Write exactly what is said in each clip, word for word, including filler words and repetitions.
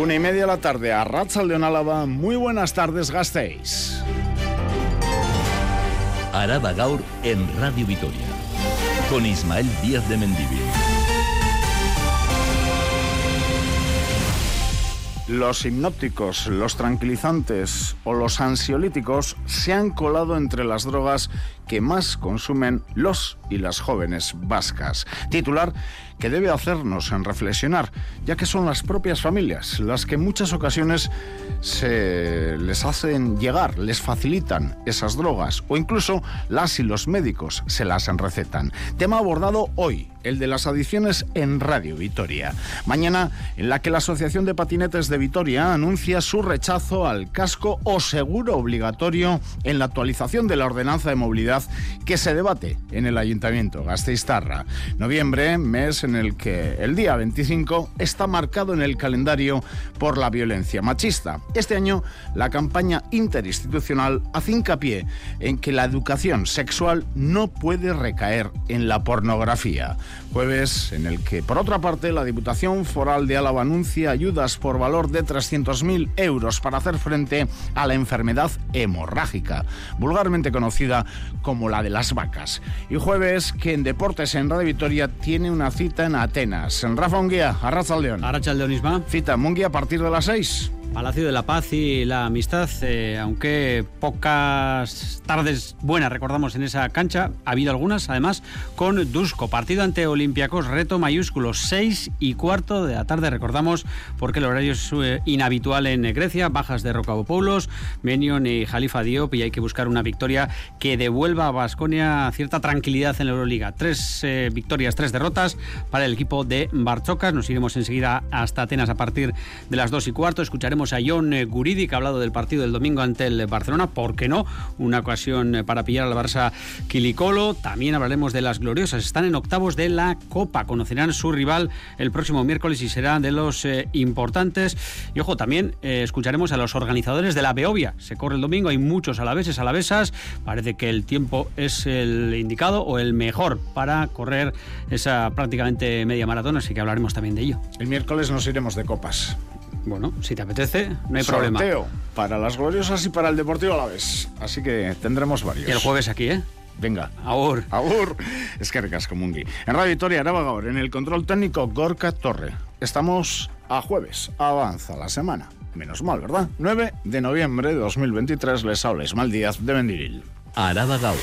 Una y media de la tarde, arratsaldeon Álava, muy buenas tardes Gasteiz. Araba Gaur en Radio Vitoria, con Ismael Díaz de Mendibil. Los hipnóticos, los tranquilizantes o los ansiolíticos se han colado entre las drogas que más consumen los y las jóvenes vascas. Titular que debe hacernos en reflexionar, ya que son las propias familias las que en muchas ocasiones se les hacen llegar, les facilitan esas drogas, o incluso las y los médicos se las recetan. Tema abordado hoy, el de las adicciones en Radio Vitoria. Mañana, en la que la Asociación de Patinetes de Vitoria anuncia su rechazo al casco o seguro obligatorio en la actualización de la ordenanza de movilidad que se debate en el Ayuntamiento Gasteiztarra. Noviembre, mes en el que el día veinticinco está marcado en el calendario por la violencia machista. Este año, la campaña interinstitucional hace hincapié en que la educación sexual no puede recaer en la pornografía. Jueves, en el que, por otra parte, la Diputación Foral de Álava anuncia ayudas por valor de trescientos mil euros para hacer frente a la enfermedad hemorrágica, vulgarmente conocida como la de las vacas. Y jueves, que en Deportes en Radio Vitoria tiene una cita en Atenas. En Rafa Munguía, arratsaldeon. Arratsaldeon, Isma. Cita Munguía a partir de las seis. Palacio de la Paz y la Amistad, eh, aunque pocas tardes buenas recordamos en esa cancha, ha habido algunas, además, con Dusko, partido ante Olimpiacos, reto mayúsculo, seis y cuarto de la tarde, recordamos, porque el horario es eh, inhabitual en Grecia, bajas de Rocabopoulos, Menion y Jalifa Diop, y hay que buscar una victoria que devuelva a Baskonia cierta tranquilidad en la Euroliga. Tres eh, victorias, tres derrotas para el equipo de Bartzokas. Nos iremos enseguida hasta Atenas a partir de las dos y cuarto, escucharemos a John Guridi, que ha hablado del partido del domingo ante el Barcelona, ¿por qué no? Una ocasión para pillar al Barça Quilicolo. También hablaremos de las gloriosas, están en octavos de la Copa, conocerán su rival el próximo miércoles y será de los eh, importantes. Y ojo, también eh, escucharemos a los organizadores de la Beovia, se corre el domingo, hay muchos alaveses, alavesas, parece que el tiempo es el indicado o el mejor para correr esa prácticamente media maratón, así que hablaremos también de ello. El miércoles nos iremos de copas. Bueno, si te apetece, no hay problema. Sorteo para las gloriosas y para el Deportivo Alavés. Así que tendremos varios. Y el jueves aquí, ¿eh? Venga. Agur. Agur. Eskerrik asko, Mungi. En Radio Vitoria, Araba Gaur. En el control técnico, Gorka Torre. Estamos a jueves. Avanza la semana. Menos mal, ¿verdad? nueve de noviembre de dos mil veintitrés. Les habla Ismael Díaz de Mendibil. Araba Gaur.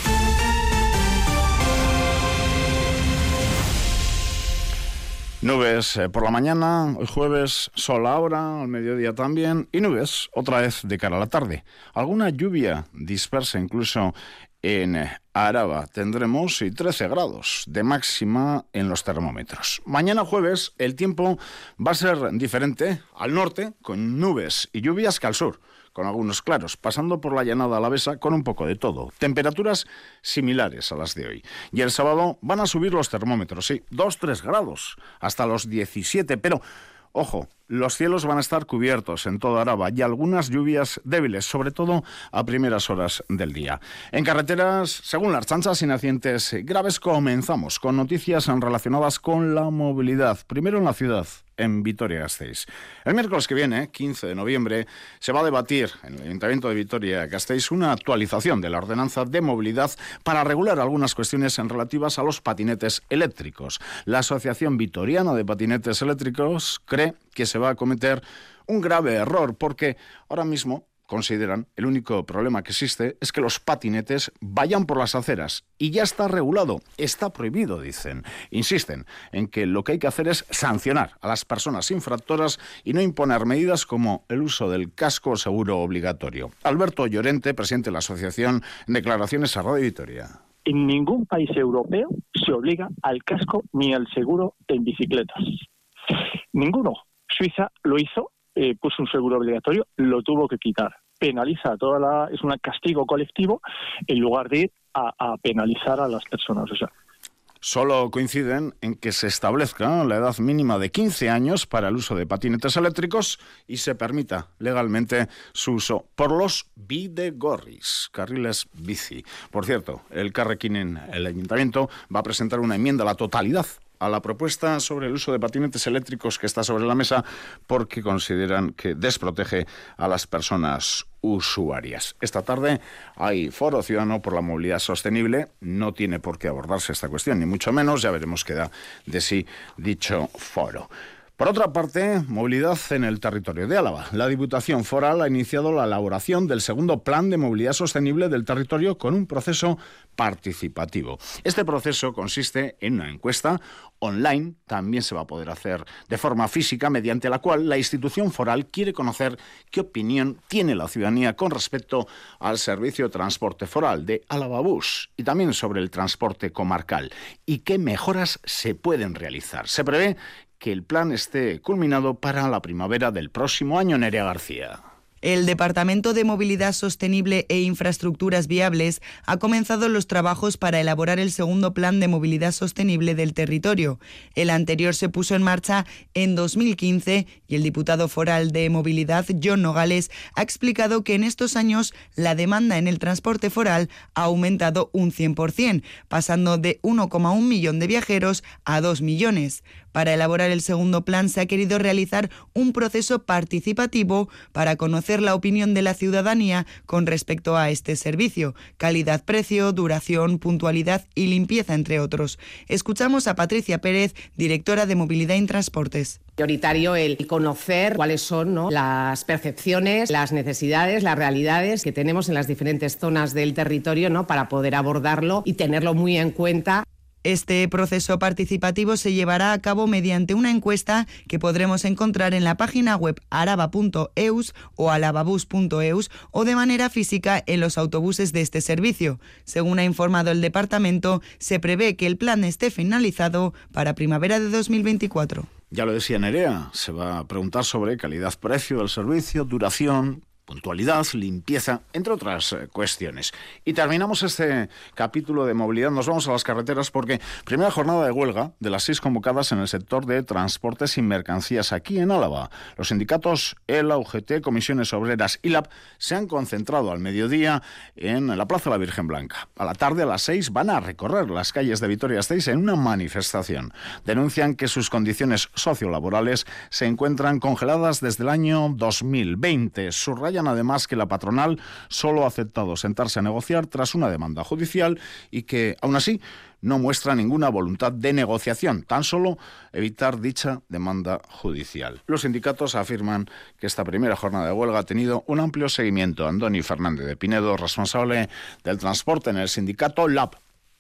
Nubes por la mañana, hoy jueves, sol ahora, al mediodía también, y nubes otra vez de cara a la tarde. Alguna lluvia dispersa incluso en Araba tendremos y trece grados de máxima en los termómetros. Mañana jueves el tiempo va a ser diferente al norte, con nubes y lluvias, que al sur, con algunos claros, pasando por la llanada alavesa con un poco de todo. Temperaturas similares a las de hoy. Y el sábado van a subir los termómetros, sí, dos a tres grados, hasta los diecisiete, pero, ojo, los cielos van a estar cubiertos en toda Araba y algunas lluvias débiles, sobre todo a primeras horas del día. En carreteras, según la Ertzaintza, sin accidentes graves, comenzamos con noticias relacionadas con la movilidad. Primero en la ciudad, en Vitoria-Gasteiz. El miércoles que viene, quince de noviembre, se va a debatir en el Ayuntamiento de Vitoria-Gasteiz una actualización de la ordenanza de movilidad para regular algunas cuestiones en relativas a los patinetes eléctricos. La Asociación Vitoriana de Patinetes Eléctricos cree que se va a cometer un grave error porque ahora mismo consideran el único problema que existe es que los patinetes vayan por las aceras y ya está regulado, está prohibido, dicen. Insisten en que lo que hay que hacer es sancionar a las personas infractoras y no imponer medidas como el uso del casco seguro obligatorio. Alberto Llorente, presidente de la asociación, en declaraciones a Radio Vitoria. En ningún país europeo se obliga al casco ni al seguro en bicicletas. Ninguno. Suiza lo hizo. Eh, puso un seguro obligatorio, lo tuvo que quitar. Penaliza a toda la... Es un castigo colectivo en lugar de ir a, a penalizar a las personas. O sea, solo coinciden en que se establezca la edad mínima de quince años para el uso de patinetes eléctricos y se permita legalmente su uso por los bidegorris, carriles bici. Por cierto, el Carrequín en el Ayuntamiento va a presentar una enmienda a la totalidad a la propuesta sobre el uso de patinetes eléctricos que está sobre la mesa porque consideran que desprotege a las personas usuarias. Esta tarde hay Foro Ciudadano por la Movilidad Sostenible. No tiene por qué abordarse esta cuestión, ni mucho menos. Ya veremos qué da de sí dicho foro. Por otra parte, movilidad en el territorio de Álava. La Diputación Foral ha iniciado la elaboración del segundo plan de movilidad sostenible del territorio con un proceso participativo. Este proceso consiste en una encuesta online, también se va a poder hacer de forma física, mediante la cual la institución foral quiere conocer qué opinión tiene la ciudadanía con respecto al servicio de transporte foral de Álava Bus y también sobre el transporte comarcal y qué mejoras se pueden realizar. Se prevé que el plan esté culminado para la primavera del próximo año. Eria García. El Departamento de Movilidad Sostenible e Infraestructuras Viables ha comenzado los trabajos para elaborar el segundo plan de movilidad sostenible del territorio. El anterior se puso en marcha en dos mil quince y el diputado foral de Movilidad, John Nogales, ha explicado que en estos años la demanda en el transporte foral ha aumentado un cien por ciento, pasando de uno coma uno millón de viajeros a dos millones. Para elaborar el segundo plan se ha querido realizar un proceso participativo para conocer la opinión de la ciudadanía con respecto a este servicio, calidad, precio, duración, puntualidad y limpieza, entre otros. Escuchamos a Patricia Pérez, directora de Movilidad y Transportes. Prioritario el conocer cuáles son, ¿no?, las percepciones, las necesidades, las realidades que tenemos en las diferentes zonas del territorio, ¿no?, para poder abordarlo y tenerlo muy en cuenta. Este proceso participativo se llevará a cabo mediante una encuesta que podremos encontrar en la página web araba punto eus o alababus punto eus o de manera física en los autobuses de este servicio. Según ha informado el departamento, se prevé que el plan esté finalizado para primavera de dos mil veinticuatro. Ya lo decía Nerea, se va a preguntar sobre calidad-precio del servicio, duración, puntualidad, limpieza, entre otras cuestiones. Y terminamos este capítulo de movilidad. Nos vamos a las carreteras porque primera jornada de huelga de las seis convocadas en el sector de transportes y mercancías aquí en Álava. Los sindicatos ELA, U G T, Comisiones Obreras y LAB se han concentrado al mediodía en la Plaza de la Virgen Blanca. A la tarde, a las seis, van a recorrer las calles de Vitoria-Gasteiz en una manifestación. Denuncian que sus condiciones sociolaborales se encuentran congeladas desde el año dos mil veinte. Subrayan además que la patronal solo ha aceptado sentarse a negociar tras una demanda judicial y que, aún así, no muestra ninguna voluntad de negociación, tan solo evitar dicha demanda judicial. Los sindicatos afirman que esta primera jornada de huelga ha tenido un amplio seguimiento. Antonio Fernández de Pinedo, responsable del transporte en el sindicato LAB.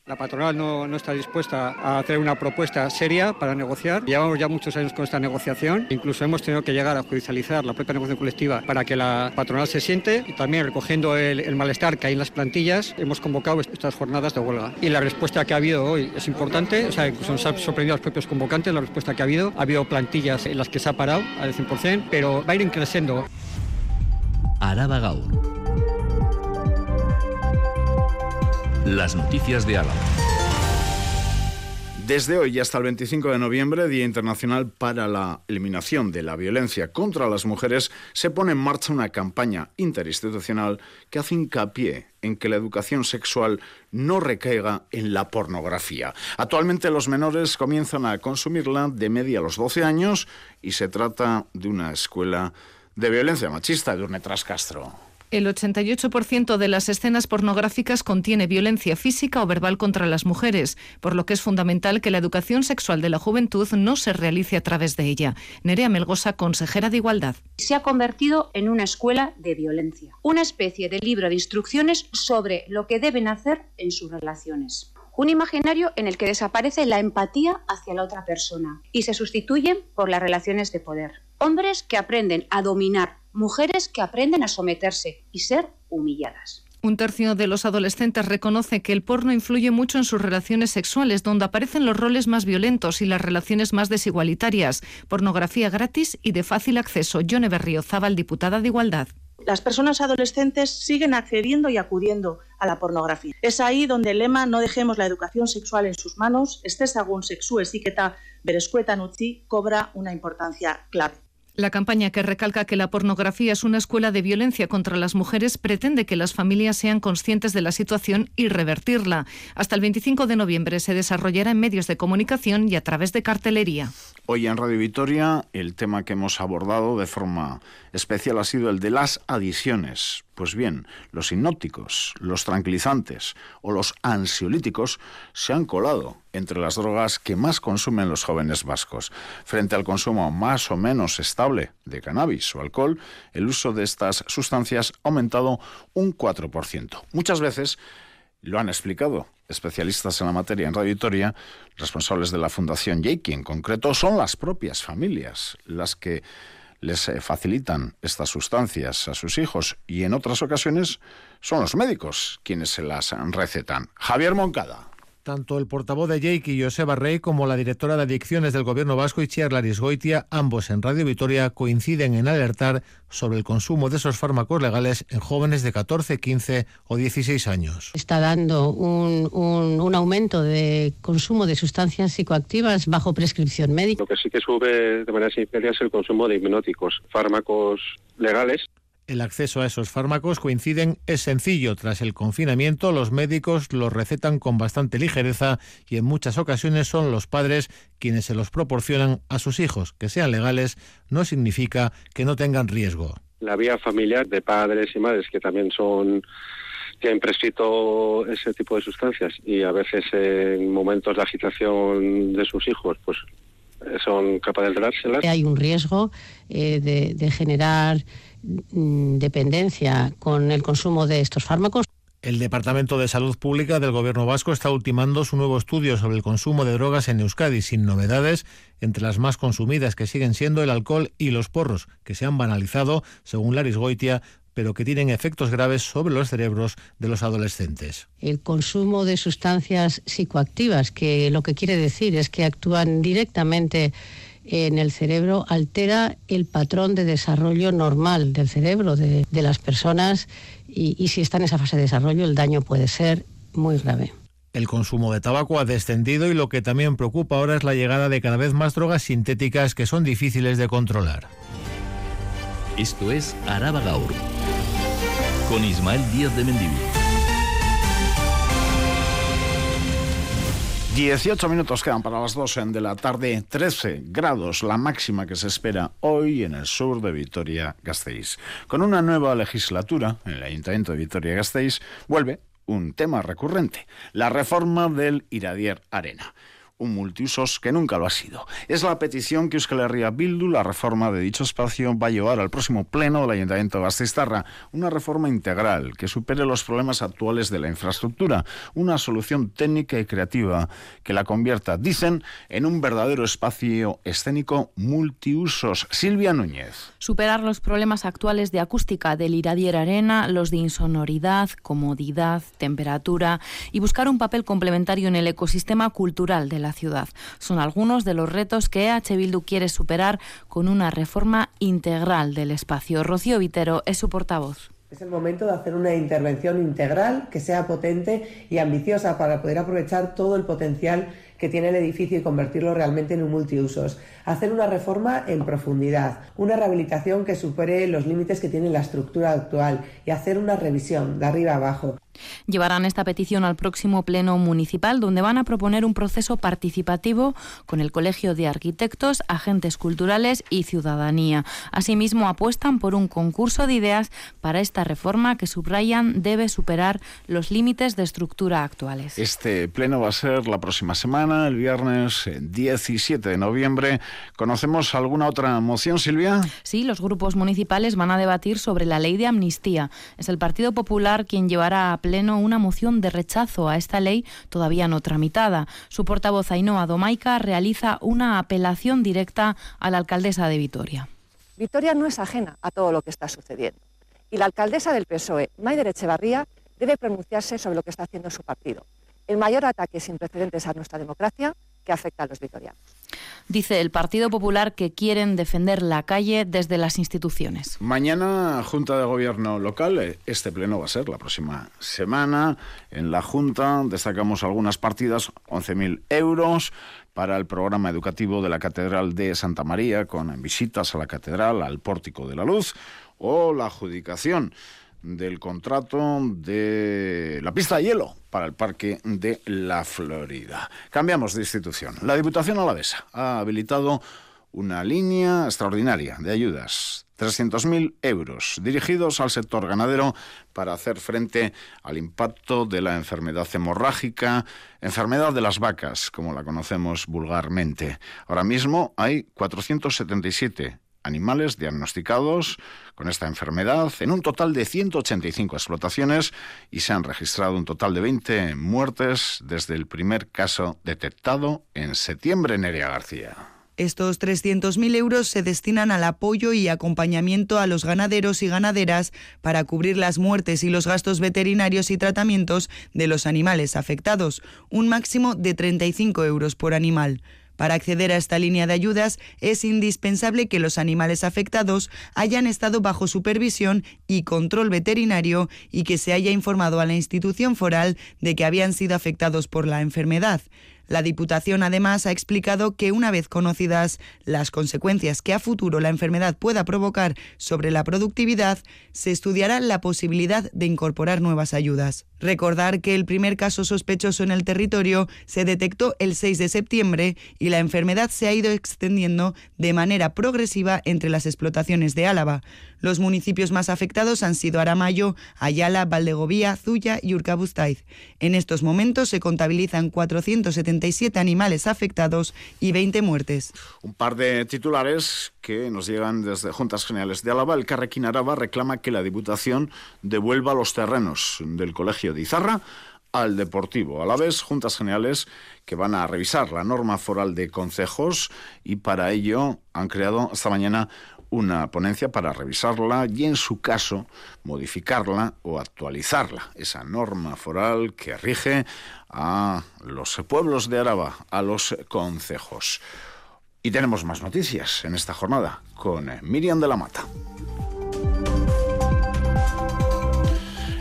La patronal no, no está dispuesta a hacer una propuesta seria para negociar. Llevamos ya muchos años con esta negociación. Incluso hemos tenido que llegar a judicializar la propia negociación colectiva para que la patronal se siente. Y también recogiendo el, el malestar que hay en las plantillas, hemos convocado estas jornadas de huelga. Y la respuesta que ha habido hoy es importante. O sea, incluso nos han sorprendido a los propios convocantes la respuesta que ha habido. Ha habido plantillas en las que se ha parado al cien por ciento, pero va a ir increciendo. Araba Gaur. Las noticias de Álava. Desde hoy hasta el veinticinco de noviembre, Día Internacional para la Eliminación de la Violencia contra las Mujeres, se pone en marcha una campaña interinstitucional que hace hincapié en que la educación sexual no recaiga en la pornografía. Actualmente los menores comienzan a consumirla de media a los doce años y se trata de una escuela de violencia machista. Edurne Trascastro. El ochenta y ocho por ciento de las escenas pornográficas contiene violencia física o verbal contra las mujeres, por lo que es fundamental que la educación sexual de la juventud no se realice a través de ella. Nerea Melgosa, consejera de Igualdad. Se ha convertido en una escuela de violencia, una especie de libro de instrucciones sobre lo que deben hacer en sus relaciones. Un imaginario en el que desaparece la empatía hacia la otra persona y se sustituyen por las relaciones de poder. Hombres que aprenden a dominar, mujeres que aprenden a someterse y ser humilladas. Un tercio de los adolescentes reconoce que el porno influye mucho en sus relaciones sexuales, donde aparecen los roles más violentos y las relaciones más desigualitarias. Pornografía gratis y de fácil acceso. Yone Berriozábal, diputada de Igualdad. Las personas adolescentes siguen accediendo y acudiendo a la pornografía. Es ahí donde el lema "No dejemos la educación sexual en sus manos", este egun sexu esiketa berezkoetan utzi, cobra una importancia clave. La campaña, que recalca que la pornografía es una escuela de violencia contra las mujeres, pretende que las familias sean conscientes de la situación y revertirla. Hasta el veinticinco de noviembre se desarrollará en medios de comunicación y a través de cartelería. Hoy en Radio Vitoria el tema que hemos abordado de forma especial ha sido el de las adicciones. Pues bien, los hipnóticos, los tranquilizantes o los ansiolíticos se han colado entre las drogas que más consumen los jóvenes vascos. Frente al consumo más o menos estable de cannabis o alcohol, el uso de estas sustancias ha aumentado un cuatro por ciento. Muchas veces lo han explicado especialistas en la materia en Radio Vitoria, responsables de la Fundación Jaiki en concreto, son las propias familias las que les facilitan estas sustancias a sus hijos, y en otras ocasiones son los médicos quienes se las recetan. Javier Moncada. Tanto el portavoz de Jaiki, Joseba Rey, como la directora de Adicciones del Gobierno Vasco, Itziar Larizgoitia, ambos en Radio Vitoria, coinciden en alertar sobre el consumo de esos fármacos legales en jóvenes de catorce, quince o dieciséis años. Está dando un, un, un aumento de consumo de sustancias psicoactivas bajo prescripción médica. Lo que sí que sube de manera significativa es el consumo de hipnóticos, fármacos legales. El acceso a esos fármacos, coinciden, es sencillo. Tras el confinamiento, los médicos los recetan con bastante ligereza y en muchas ocasiones son los padres quienes se los proporcionan a sus hijos. Que sean legales no significa que no tengan riesgo. La vía familiar de padres y madres que también son... que han prescrito ese tipo de sustancias y a veces en momentos de agitación de sus hijos, pues son capaces de dárselas. Hay un riesgo eh, de, de generar... dependencia con el consumo de estos fármacos. El Departamento de Salud Pública del Gobierno Vasco está ultimando su nuevo estudio sobre el consumo de drogas en Euskadi, sin novedades, entre las más consumidas que siguen siendo el alcohol y los porros, que se han banalizado, según Larizgoitia, pero que tienen efectos graves sobre los cerebros de los adolescentes. El consumo de sustancias psicoactivas, que lo que quiere decir es que actúan directamente en el cerebro, altera el patrón de desarrollo normal del cerebro de, de las personas y, y si está en esa fase de desarrollo el daño puede ser muy grave. El consumo de tabaco ha descendido y lo que también preocupa ahora es la llegada de cada vez más drogas sintéticas que son difíciles de controlar. Esto es Araba Gaur, con Ismael Díaz de Mendibil. dieciocho minutos quedan para las doce de la tarde, trece grados, la máxima que se espera hoy en el sur de Vitoria-Gasteiz. Con una nueva legislatura, en el Ayuntamiento de Vitoria-Gasteiz vuelve un tema recurrente, la reforma del Iradier Arena, un multiusos que nunca lo ha sido. Es la petición que Euskal Herria Bildu, la reforma de dicho espacio, va a llevar al próximo pleno del Ayuntamiento de Gasteiztarra, una reforma integral que supere los problemas actuales de la infraestructura, una solución técnica y creativa que la convierta, dicen, en un verdadero espacio escénico multiusos. Silvia Núñez. Superar los problemas actuales de acústica del Iradier Arena, los de insonoridad, comodidad, temperatura, y buscar un papel complementario en el ecosistema cultural de la ciudad. Son algunos de los retos que E H Bildu quiere superar con una reforma integral del espacio. Rocío Vitero es su portavoz. Es el momento de hacer una intervención integral que sea potente y ambiciosa para poder aprovechar todo el potencial que tiene el edificio y convertirlo realmente en un multiusos. Hacer una reforma en profundidad, una rehabilitación que supere los límites que tiene la estructura actual y hacer una revisión de arriba abajo. Llevarán esta petición al próximo pleno municipal, donde van a proponer un proceso participativo con el Colegio de Arquitectos, agentes culturales y ciudadanía. Asimismo, apuestan por un concurso de ideas para esta reforma que, subrayan, debe superar los límites de estructura actuales. Este pleno va a ser la próxima semana, el viernes diecisiete de noviembre. ¿Conocemos alguna otra moción, Silvia? Sí, los grupos municipales van a debatir sobre la ley de amnistía. Es el Partido Popular quien llevará a pleno una moción de rechazo a esta ley todavía no tramitada. Su portavoz, Ainhoa Domaica, realiza una apelación directa a la alcaldesa de Vitoria. Vitoria no es ajena a todo lo que está sucediendo. Y la alcaldesa del P S O E, Maider Echevarría, debe pronunciarse sobre lo que está haciendo su partido. el mayor ataque sin precedentes a nuestra democracia que afecta a los vitorianos. Dice el Partido Popular que quieren defender la calle desde las instituciones. Mañana, Junta de Gobierno local. Este pleno va a ser la próxima semana. En la Junta destacamos algunas partidas, once mil euros... para el programa educativo de la Catedral de Santa María, con visitas a la Catedral, al Pórtico de la Luz, o la adjudicación del contrato de la pista de hielo para el Parque de la Florida. Cambiamos de institución. La Diputación Alavesa ha habilitado una línea extraordinaria de ayudas, trescientos mil euros, dirigidos al sector ganadero para hacer frente al impacto de la enfermedad hemorrágica, enfermedad de las vacas, como la conocemos vulgarmente. Ahora mismo hay cuatrocientos setenta y siete animales diagnosticados con esta enfermedad en un total de ciento ochenta y cinco explotaciones, y se han registrado un total de veinte muertes desde el primer caso detectado en septiembre en Eria García. Estos trescientos mil euros se destinan al apoyo y acompañamiento a los ganaderos y ganaderas para cubrir las muertes y los gastos veterinarios y tratamientos de los animales afectados, un máximo de treinta y cinco euros por animal. Para acceder a esta línea de ayudas es indispensable que los animales afectados hayan estado bajo supervisión y control veterinario y que se haya informado a la institución foral de que habían sido afectados por la enfermedad. La Diputación además ha explicado que una vez conocidas las consecuencias que a futuro la enfermedad pueda provocar sobre la productividad, se estudiará la posibilidad de incorporar nuevas ayudas. Recordar que el primer caso sospechoso en el territorio se detectó el seis de septiembre y la enfermedad se ha ido extendiendo de manera progresiva entre las explotaciones de Álava. Los municipios más afectados han sido Aramayo, Ayala, Valdegovía, Zuya y Urkabustaiz. En estos momentos se contabilizan cuatrocientos setenta y siete animales afectados y veinte muertes. Un par de titulares que nos llegan desde Juntas Generales de Álava. El Carrequín Araba reclama que la Diputación devuelva los terrenos del Colegio de Izarra al Deportivo. A la vez, Juntas Generales que van a revisar la norma foral de concejos, y para ello han creado esta mañana una ponencia para revisarla y, en su caso, modificarla o actualizarla, esa norma foral que rige a los pueblos de Araba, a los concejos. Y tenemos más noticias en esta jornada con Miriam de la Mata.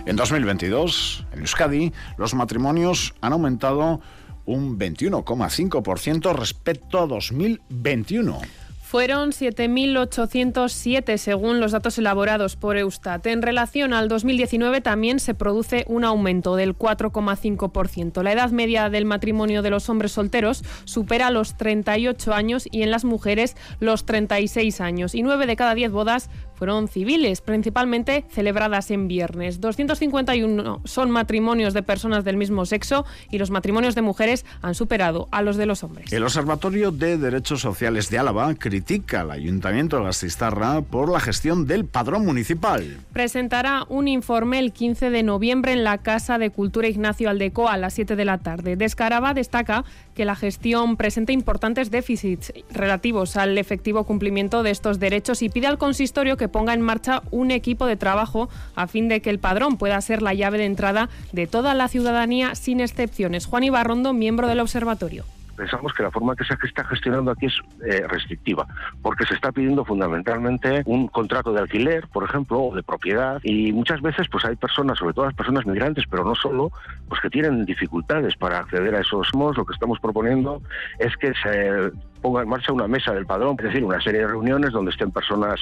En dos mil veintidós, en Euskadi, los matrimonios han aumentado un veintiuno coma cinco por ciento respecto a dos mil veintiuno. Fueron siete mil ochocientos siete según los datos elaborados por Eustat. En relación al dos mil diecinueve también se produce un aumento del cuatro coma cinco por ciento. La edad media del matrimonio de los hombres solteros supera los treinta y ocho años y en las mujeres los treinta y seis años. Y nueve de cada diez bodas fueron civiles, principalmente celebradas en viernes. doscientos cincuenta y uno son matrimonios de personas del mismo sexo y los matrimonios de mujeres han superado a los de los hombres. El Observatorio de Derechos Sociales de Álava critica al Ayuntamiento de Gasteiztarra por la gestión del padrón municipal. Presentará un informe el quince de noviembre en la Casa de Cultura Ignacio Aldecoa a las siete de la tarde. Descaraba destaca que la gestión presenta importantes déficits relativos al efectivo cumplimiento de estos derechos y pide al consistorio que que ponga en marcha un equipo de trabajo a fin de que el padrón pueda ser la llave de entrada de toda la ciudadanía sin excepciones. Juan Ibarrondo, miembro del observatorio. Pensamos que la forma que se está gestionando aquí es eh, restrictiva, porque se está pidiendo fundamentalmente un contrato de alquiler, por ejemplo, o de propiedad, y muchas veces pues hay personas, sobre todo las personas migrantes, pero no solo, pues que tienen dificultades para acceder a esos M O S. Lo que estamos proponiendo es que se ponga en marcha una mesa del padrón, es decir, una serie de reuniones donde estén personas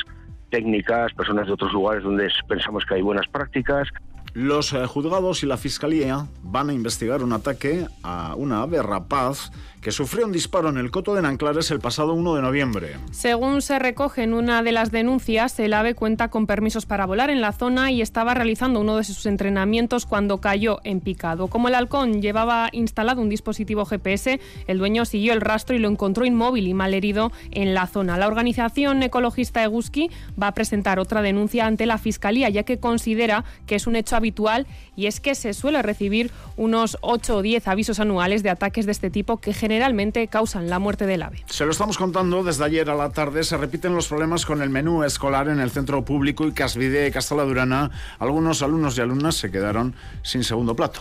técnicas, personas de otros lugares donde pensamos que hay buenas prácticas. Los eh, juzgados y la Fiscalía van a investigar un ataque a una ave rapaz que sufrió un disparo en el Coto de Nanclares el pasado uno de noviembre. Según se recoge en una de las denuncias, el ave cuenta con permisos para volar en la zona y estaba realizando uno de sus entrenamientos cuando cayó en picado. Como el halcón llevaba instalado un dispositivo G P S, el dueño siguió el rastro y lo encontró inmóvil y malherido en la zona. La organización ecologista Eguzki va a presentar otra denuncia ante la Fiscalía, ya que considera que es un hecho habitual, y es que se suele recibir unos ocho o diez avisos anuales de ataques de este tipo que generan generalmente causan la muerte del ave. Se lo estamos contando desde ayer a la tarde. Se repiten los problemas con el menú escolar en el centro público y Casvide, Castaladurana. Algunos alumnos y alumnas se quedaron sin segundo plato.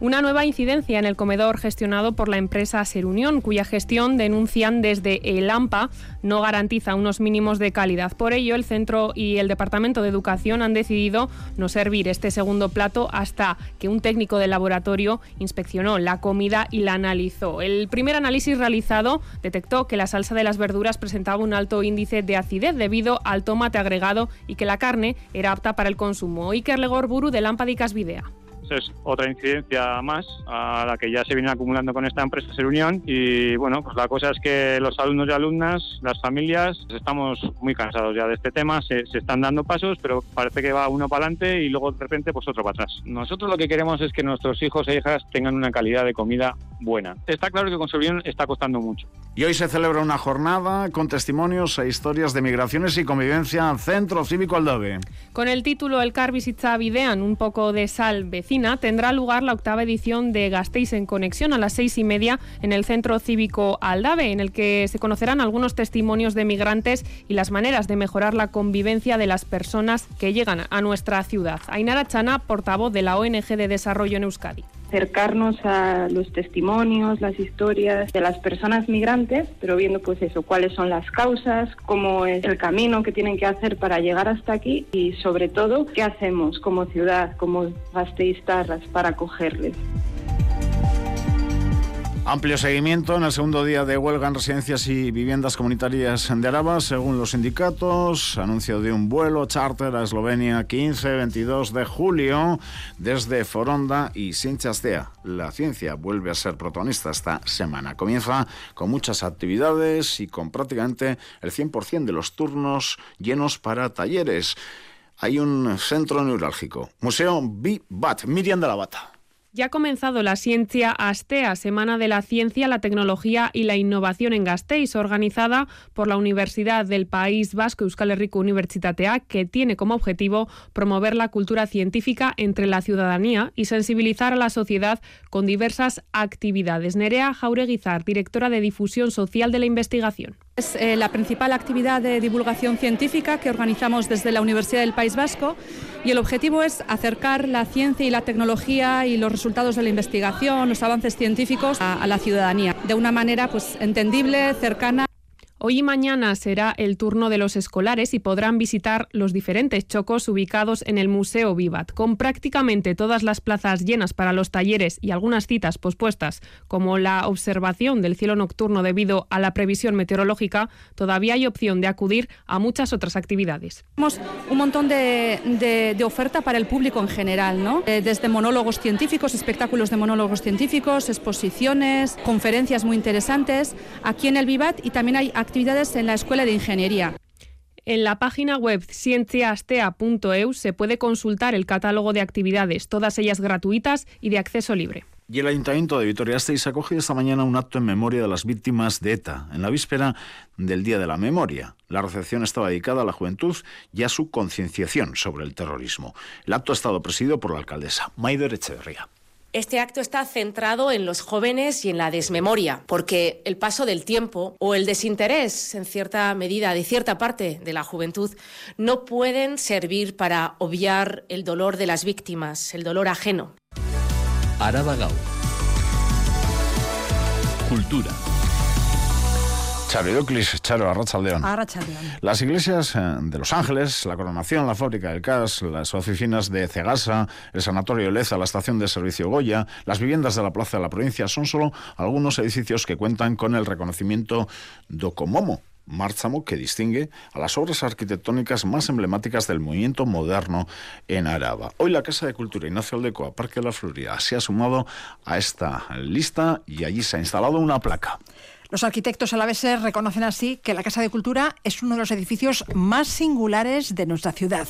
Una nueva incidencia en el comedor gestionado por la empresa Serunión, cuya gestión denuncian desde el A M P A no garantiza unos mínimos de calidad. Por ello, el centro y el Departamento de Educación han decidido no servir este segundo plato hasta que un técnico del laboratorio inspeccionó la comida y la analizó. El primer análisis realizado detectó que la salsa de las verduras presentaba un alto índice de acidez debido al tomate agregado y que la carne era apta para el consumo. Iker Legorburu, de Lampa de Casbidea. Es otra incidencia más a la que ya se viene acumulando con esta empresa Serunión, y bueno, pues la cosa es que los alumnos y alumnas, las familias, estamos muy cansados ya de este tema. Se, se están dando pasos, pero parece que va uno para adelante y luego de repente pues otro para atrás. Nosotros lo que queremos es que nuestros hijos e hijas tengan una calidad de comida buena. Está claro que con Serunión está costando mucho. Y hoy se celebra una jornada con testimonios e historias de migraciones y convivencia al Centro Cívico Aldabe. Con el título El Kar bizitza bidean, un poco de sal vecina, tendrá lugar la octava edición de Gasteiz en Conexión a las seis y media en el Centro Cívico Aldabe, en el que se conocerán algunos testimonios de migrantes y las maneras de mejorar la convivencia de las personas que llegan a nuestra ciudad. Ainara Chana, portavoz de la O N G de Desarrollo en Euskadi. Acercarnos a los testimonios, las historias de las personas migrantes, pero viendo pues eso, cuáles son las causas, cómo es el camino que tienen que hacer para llegar hasta aquí y sobre todo, qué hacemos como ciudad, como gasteiztarras para acogerles. Amplio seguimiento en el segundo día de huelga en residencias y viviendas comunitarias de Araba, según los sindicatos. Anuncio de un vuelo charter a Eslovenia quince veintidós de julio desde Foronda y Sintxastea. La ciencia vuelve a ser protagonista esta semana. Comienza con muchas actividades y con prácticamente el cien por ciento de los turnos llenos para talleres. Hay un centro neurálgico, Museo BIBAT, Miriam de la Bata. Ya ha comenzado la Zientziastea, Semana de la Ciencia, la Tecnología y la Innovación en Gasteiz, organizada por la Universidad del País Vasco Euskal Herriko Unibertsitatea, que tiene como objetivo promover la cultura científica entre la ciudadanía y sensibilizar a la sociedad con diversas actividades. Nerea Jaureguizar, directora de Difusión Social de la Investigación. Es eh, la principal actividad de divulgación científica que organizamos desde la Universidad del País Vasco, y el objetivo es acercar la ciencia y la tecnología y los resultados de la investigación, los avances científicos a, a la ciudadanía, de una manera pues entendible, cercana. Hoy y mañana será el turno de los escolares y podrán visitar los diferentes chocos ubicados en el Museo BIBAT. Con prácticamente todas las plazas llenas para los talleres y algunas citas pospuestas, como la observación del cielo nocturno debido a la previsión meteorológica, todavía hay opción de acudir a muchas otras actividades. Tenemos un montón de, de, de oferta para el público en general, ¿no? Desde monólogos científicos, espectáculos de monólogos científicos, exposiciones, conferencias muy interesantes aquí en el BIBAT, y también hay actividades en la Escuela de Ingeniería. En la página web zientziastea punto e u se puede consultar el catálogo de actividades, todas ellas gratuitas y de acceso libre. Y el Ayuntamiento de Vitoria-Gasteiz ha acogido esta mañana un acto en memoria de las víctimas de ETA, en la víspera del Día de la Memoria. La recepción estaba dedicada a la juventud y a su concienciación sobre el terrorismo. El acto ha estado presidido por la alcaldesa, Maider Echevarría. Este acto está centrado en los jóvenes y en la desmemoria, porque el paso del tiempo o el desinterés, en cierta medida, de cierta parte de la juventud, no pueden servir para obviar el dolor de las víctimas, el dolor ajeno. Araba Gaur. Cultura. Charo Idoclis, Charo, arratsaldeon. Arratsaldeon. Las iglesias de Los Ángeles, la Coronación, la fábrica del C A S, las oficinas de Cegasa, el sanatorio de Leza, la estación de servicio Goya, las viviendas de la plaza de la provincia son solo algunos edificios que cuentan con el reconocimiento Docomomo, marchamo que distingue a las obras arquitectónicas más emblemáticas del movimiento moderno en Araba. Hoy la Casa de Cultura Ignacio Aldecoa, Parque de la Florida, se ha sumado a esta lista y allí se ha instalado una placa. Los arquitectos alaveses reconocen así que la Casa de Cultura es uno de los edificios más singulares de nuestra ciudad.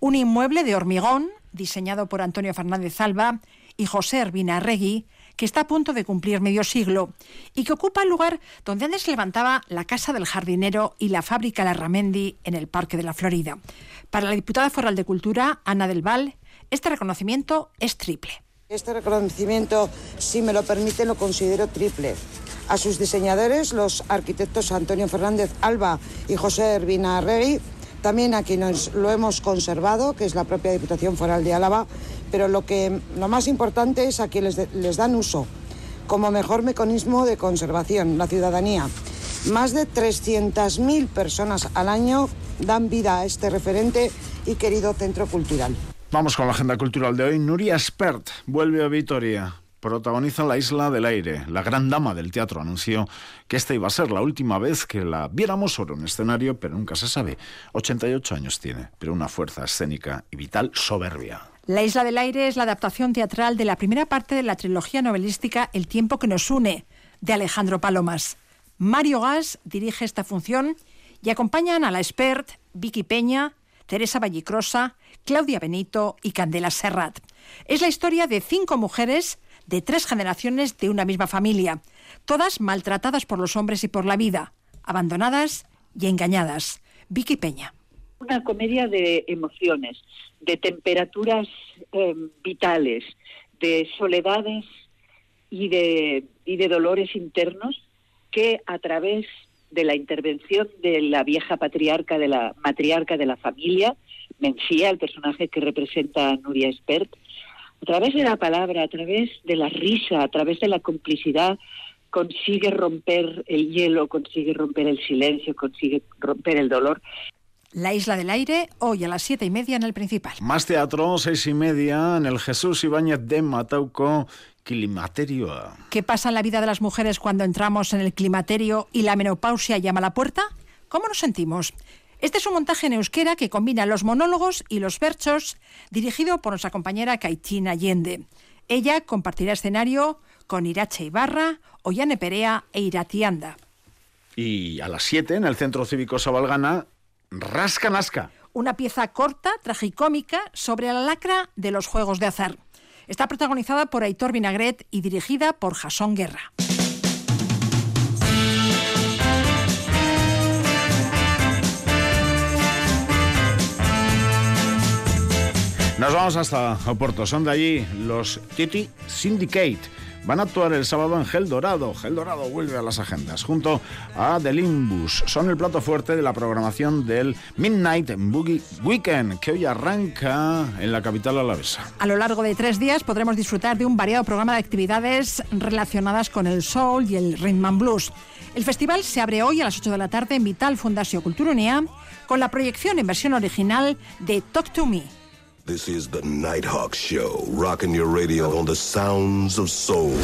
Un inmueble de hormigón, diseñado por Antonio Fernández Alba y José Erbina Regui, que está a punto de cumplir medio siglo y que ocupa el lugar donde antes levantaba la casa del jardinero y la fábrica Larramendi en el Parque de la Florida. Para la diputada foral de Cultura, Ana del Val, este reconocimiento es triple. Este reconocimiento, si me lo permiten, lo considero triple. A sus diseñadores, los arquitectos Antonio Fernández Alba y José Erbina Regui, también a quienes lo hemos conservado, que es la propia Diputación Foral de Álava, pero lo, que, lo más importante es a quienes les, les dan uso como mejor mecanismo de conservación, la ciudadanía. Más de trescientas mil personas al año dan vida a este referente y querido centro cultural. Vamos con la agenda cultural de hoy. Nuria Espert vuelve a Vitoria. Protagoniza La Isla del Aire. La gran dama del teatro anunció que esta iba a ser la última vez que la viéramos sobre un escenario, pero nunca se sabe. ochenta y ocho años tiene, pero una fuerza escénica y vital soberbia. La Isla del Aire es la adaptación teatral de la primera parte de la trilogía novelística El tiempo que nos une, de Alejandro Palomas. Mario Gas dirige esta función y acompañan a la Espert, Vicky Peña, Teresa Vallicrosa, Claudia Benito y Candela Serrat. Es la historia de cinco mujeres de tres generaciones de una misma familia, todas maltratadas por los hombres y por la vida, abandonadas y engañadas. Vicky Peña. Una comedia de emociones, de temperaturas eh, vitales, de soledades y de, y de dolores internos que a través de la intervención de la vieja patriarca de la matriarca de la familia, Mencía, el personaje que representa a Nuria Espert, a través de la palabra, a través de la risa, a través de la complicidad, consigue romper el hielo, consigue romper el silencio, consigue romper el dolor. La Isla del Aire, hoy a las siete y media en el Principal. Más teatro, seis y media, en el Jesús Ibáñez de Matauco, Climaterio. ¿Qué pasa en la vida de las mujeres cuando entramos en el climaterio y la menopausia llama a la puerta? ¿Cómo nos sentimos? Este es un montaje en euskera que combina los monólogos y los versos, dirigido por nuestra compañera Caitín Allende. Ella compartirá escenario con Irache Ibarra, Ollane Perea e Iratianda. Y a las siete, en el Centro Cívico Sabalgana, Rasca Nasca. Una pieza corta, tragicómica, sobre la lacra de los juegos de azar. Está protagonizada por Aitor Vinagret y dirigida por Jasón Guerra. Nos vamos hasta Oporto. Son de allí los Titi Syndicate. Van a actuar el sábado en Gel Dorado. Gel Dorado vuelve a las agendas junto a The Limbus. Son el plato fuerte de la programación del Midnight Boogie Weekend, que hoy arranca en la capital alavesa. A lo largo de tres días podremos disfrutar de un variado programa de actividades relacionadas con el soul y el rhythm and blues. El festival se abre hoy a las ocho de la tarde en Vital Fundazio Kulturunia con la proyección en versión original de Talk to Me. This is the Nighthawk Show, rocking your radio on the sounds of soul.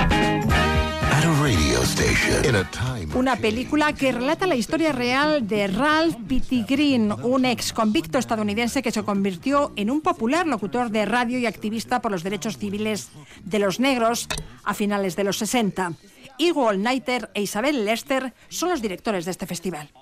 At a radio station in a time. Una película que relata la historia real de Ralph Petty Green, un ex convicto estadounidense que se convirtió en un popular locutor de radio y activista por los derechos civiles de los negros a finales de los sesenta. Igo All-Nighter e Isabel Lester son los directores de este festival.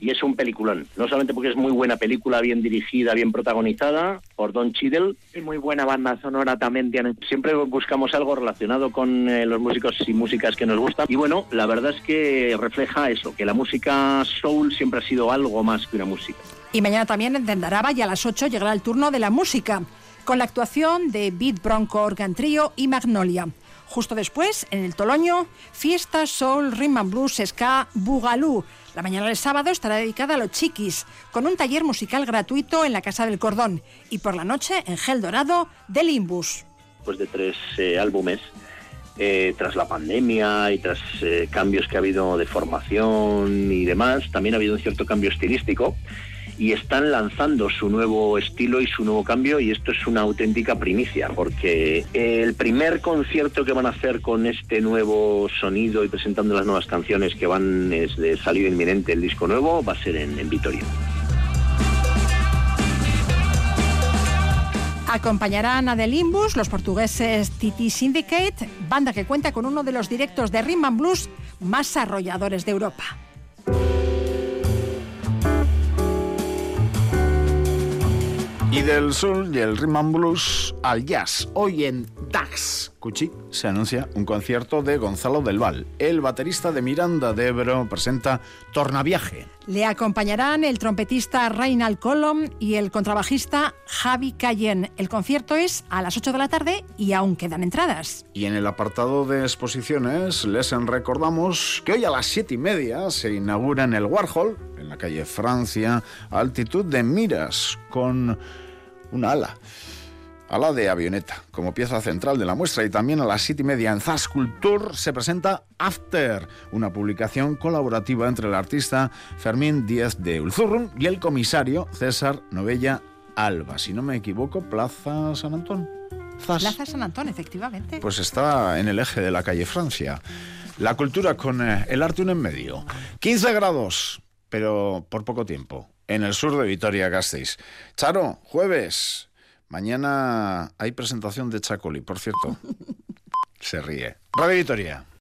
Y es un peliculón, no solamente porque es muy buena película, bien dirigida, bien protagonizada por Don Cheadle. Y muy buena banda sonora también tienen. Siempre buscamos algo relacionado con eh, los músicos y músicas que nos gustan. Y bueno, la verdad es que refleja eso, que la música soul siempre ha sido algo más que una música. Y mañana también en Dendaraba y a las ocho llegará el turno de la música, con la actuación de Beat Bronco Organ Trio y Magnolia. Justo después, en el Toloño, fiesta, soul, rhythm and blues, ska, boogaloo. La mañana del sábado estará dedicada a los chiquis, con un taller musical gratuito en la Casa del Cordón. Y por la noche, en Gel Dorado, de Limbus. Después de tres eh, álbumes, eh, tras la pandemia y tras eh, cambios que ha habido de formación y demás, también ha habido un cierto cambio estilístico. Y están lanzando su nuevo estilo y su nuevo cambio, y esto es una auténtica primicia, porque el primer concierto que van a hacer con este nuevo sonido y presentando las nuevas canciones que van es de salida inminente el disco nuevo va a ser en, en Vitoria. Acompañarán a The Limbus los portugueses Titi Syndicate, banda que cuenta con uno de los directos de rhythm and blues más arrolladores de Europa. Y del soul y el rhythm and blues al jazz. Hoy en D A X Cuchi se anuncia un concierto de Gonzalo del Val. El baterista de Miranda de Ebro presenta Tornaviaje. Le acompañarán el trompetista Reinald Colom y el contrabajista Javi Cayen. El concierto es a las ocho de la tarde y aún quedan entradas. Y en el apartado de exposiciones les recordamos que hoy a las siete y media se inaugura en el Warhol, en la calle Francia, a altitud de miras, con una ala a la de Avioneta como pieza central de la muestra, y también a las siete y media en Zas Kultur se presenta After, una publicación colaborativa entre el artista Fermín Díaz de Ulzurrun y el comisario César Novella Alba. Si no me equivoco, Plaza San Antón. Zas. Plaza San Antón, efectivamente. Pues está en el eje de la calle Francia. La cultura con el arte uno en medio. quince grados, pero por poco tiempo, en el sur de Vitoria-Gasteiz. Charo, jueves. Mañana hay presentación de Txakoli, por cierto. Se ríe. Radio Vitoria.